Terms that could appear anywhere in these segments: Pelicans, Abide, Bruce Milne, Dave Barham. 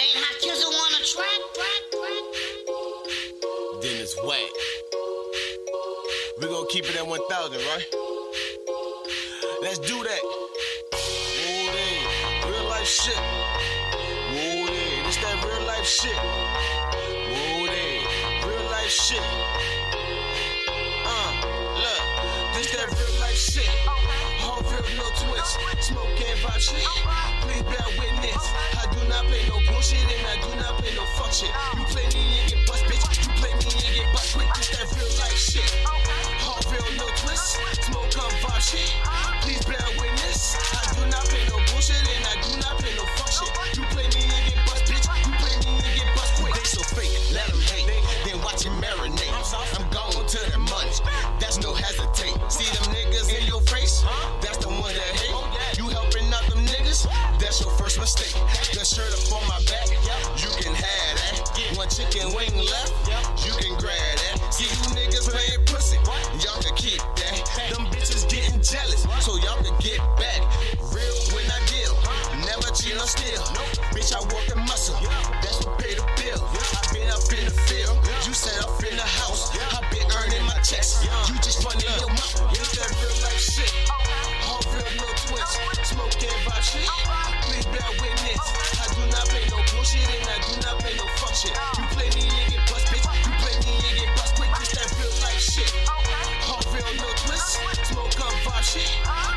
It ain't how kids don't wanna track. Then it's whack. We gonna keep it at 1,000, right? Let's do that. Whoa, yeah. Real life shit. Whoa, yeah. This that real life shit. Whoa, yeah. Real life shit. Look. This that real life shit. All real, no twist. Smoke and vibe shit. Please bear witness. I do not play no bullshit and I do not play no fuck shit. You play me and get bust, bitch. You play me and get bust quick. This that real life shit. All real, no twist. Smoke and vibe shit. Please bear witness. I do not play no bullshit and I do not play no fuck shit. You play me and get bust, bitch. You play me and get bust quick. They so fake, let them hate. Then watch it marinate. I'm going to the money. That's no hesitate. See them niggas in your face? That's the one that hate. You helping out them niggas? That's your first mistake. The shirt up on my back, you can have that. One chicken wing left, you can grab that. See you niggas playing pussy, y'all can keep that. Them bitches getting jealous, so y'all can get back. Real when I deal, never cheat on steal. Bitch, I walk the muscle, that's what pay the bill. I been up in the field, you set up in the house. I been earning my checks, you just funny in your mouth. It's that real life shit. All real, no twist. Smoke and vibe shit. Please bear witness. I do not play no bullshit and I do not play no fuck shit. You play me and get bust, bitch. You play me and get bust quick. This that real life shit. All real, no twist. Smoke and vibe shit.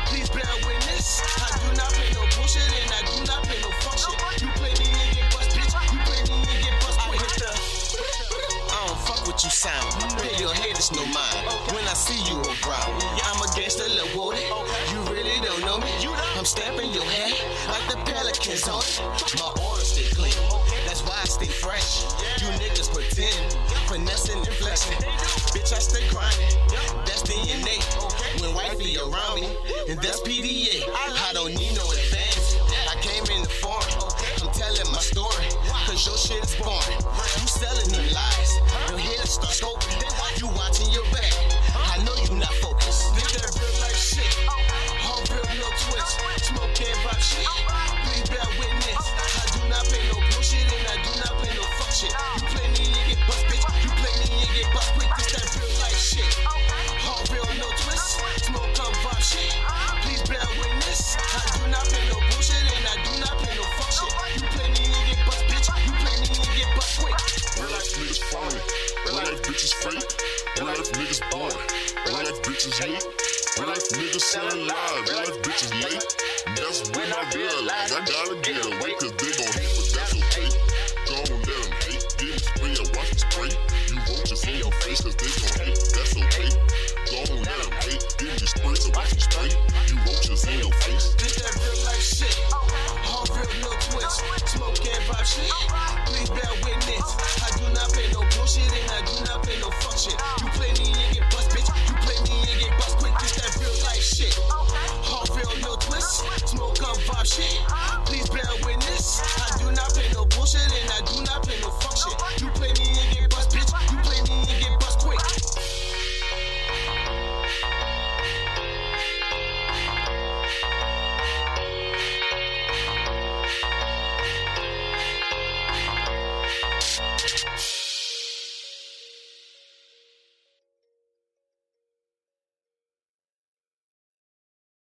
Please bear witness. I do not play no bullshit and I do not play no fuck shit. You play me and get bust, bitch. You play me and get bust quick. I don't fuck what you sound. Pay your haters no mind. When I see you around, I'm a gangster, look woody. I'm stamping your head like the Pelicans on it. My order stay clean, that's why I stay fresh. You niggas pretend, finessing and flexing. Bitch, I stay grinding, that's DNA. When wifey around me, and that's PDA. I don't need no advance, I came in the foreign. I'm telling my story, cause your shit is boring. You selling them lies, your head start scoping. You watching your back, I know you not focused. This that real life shit. No twist, smoke and vibe shit. Please bear witness. I do not play no bullshit and I do not play no fuck shit. You play me and get bust, bitch. You play me and get bust quick. This that real life shit. All real, no twist, smoke and vibe shit. Please bear witness. I do not play no bullshit and I do not play no fuck shit. You play me and get bust, bitch. You play me and get bust quick. Real life niggas fine. Real life bitches fake. Real life niggas born. Real life bitches hate. Real life niggas selling lies, real life bitches late. That's when I realize I gotta get away, cause they gon' hate, but that's okay. Don't let them hate, get it spray, watch it spray. You won't just in your face, cause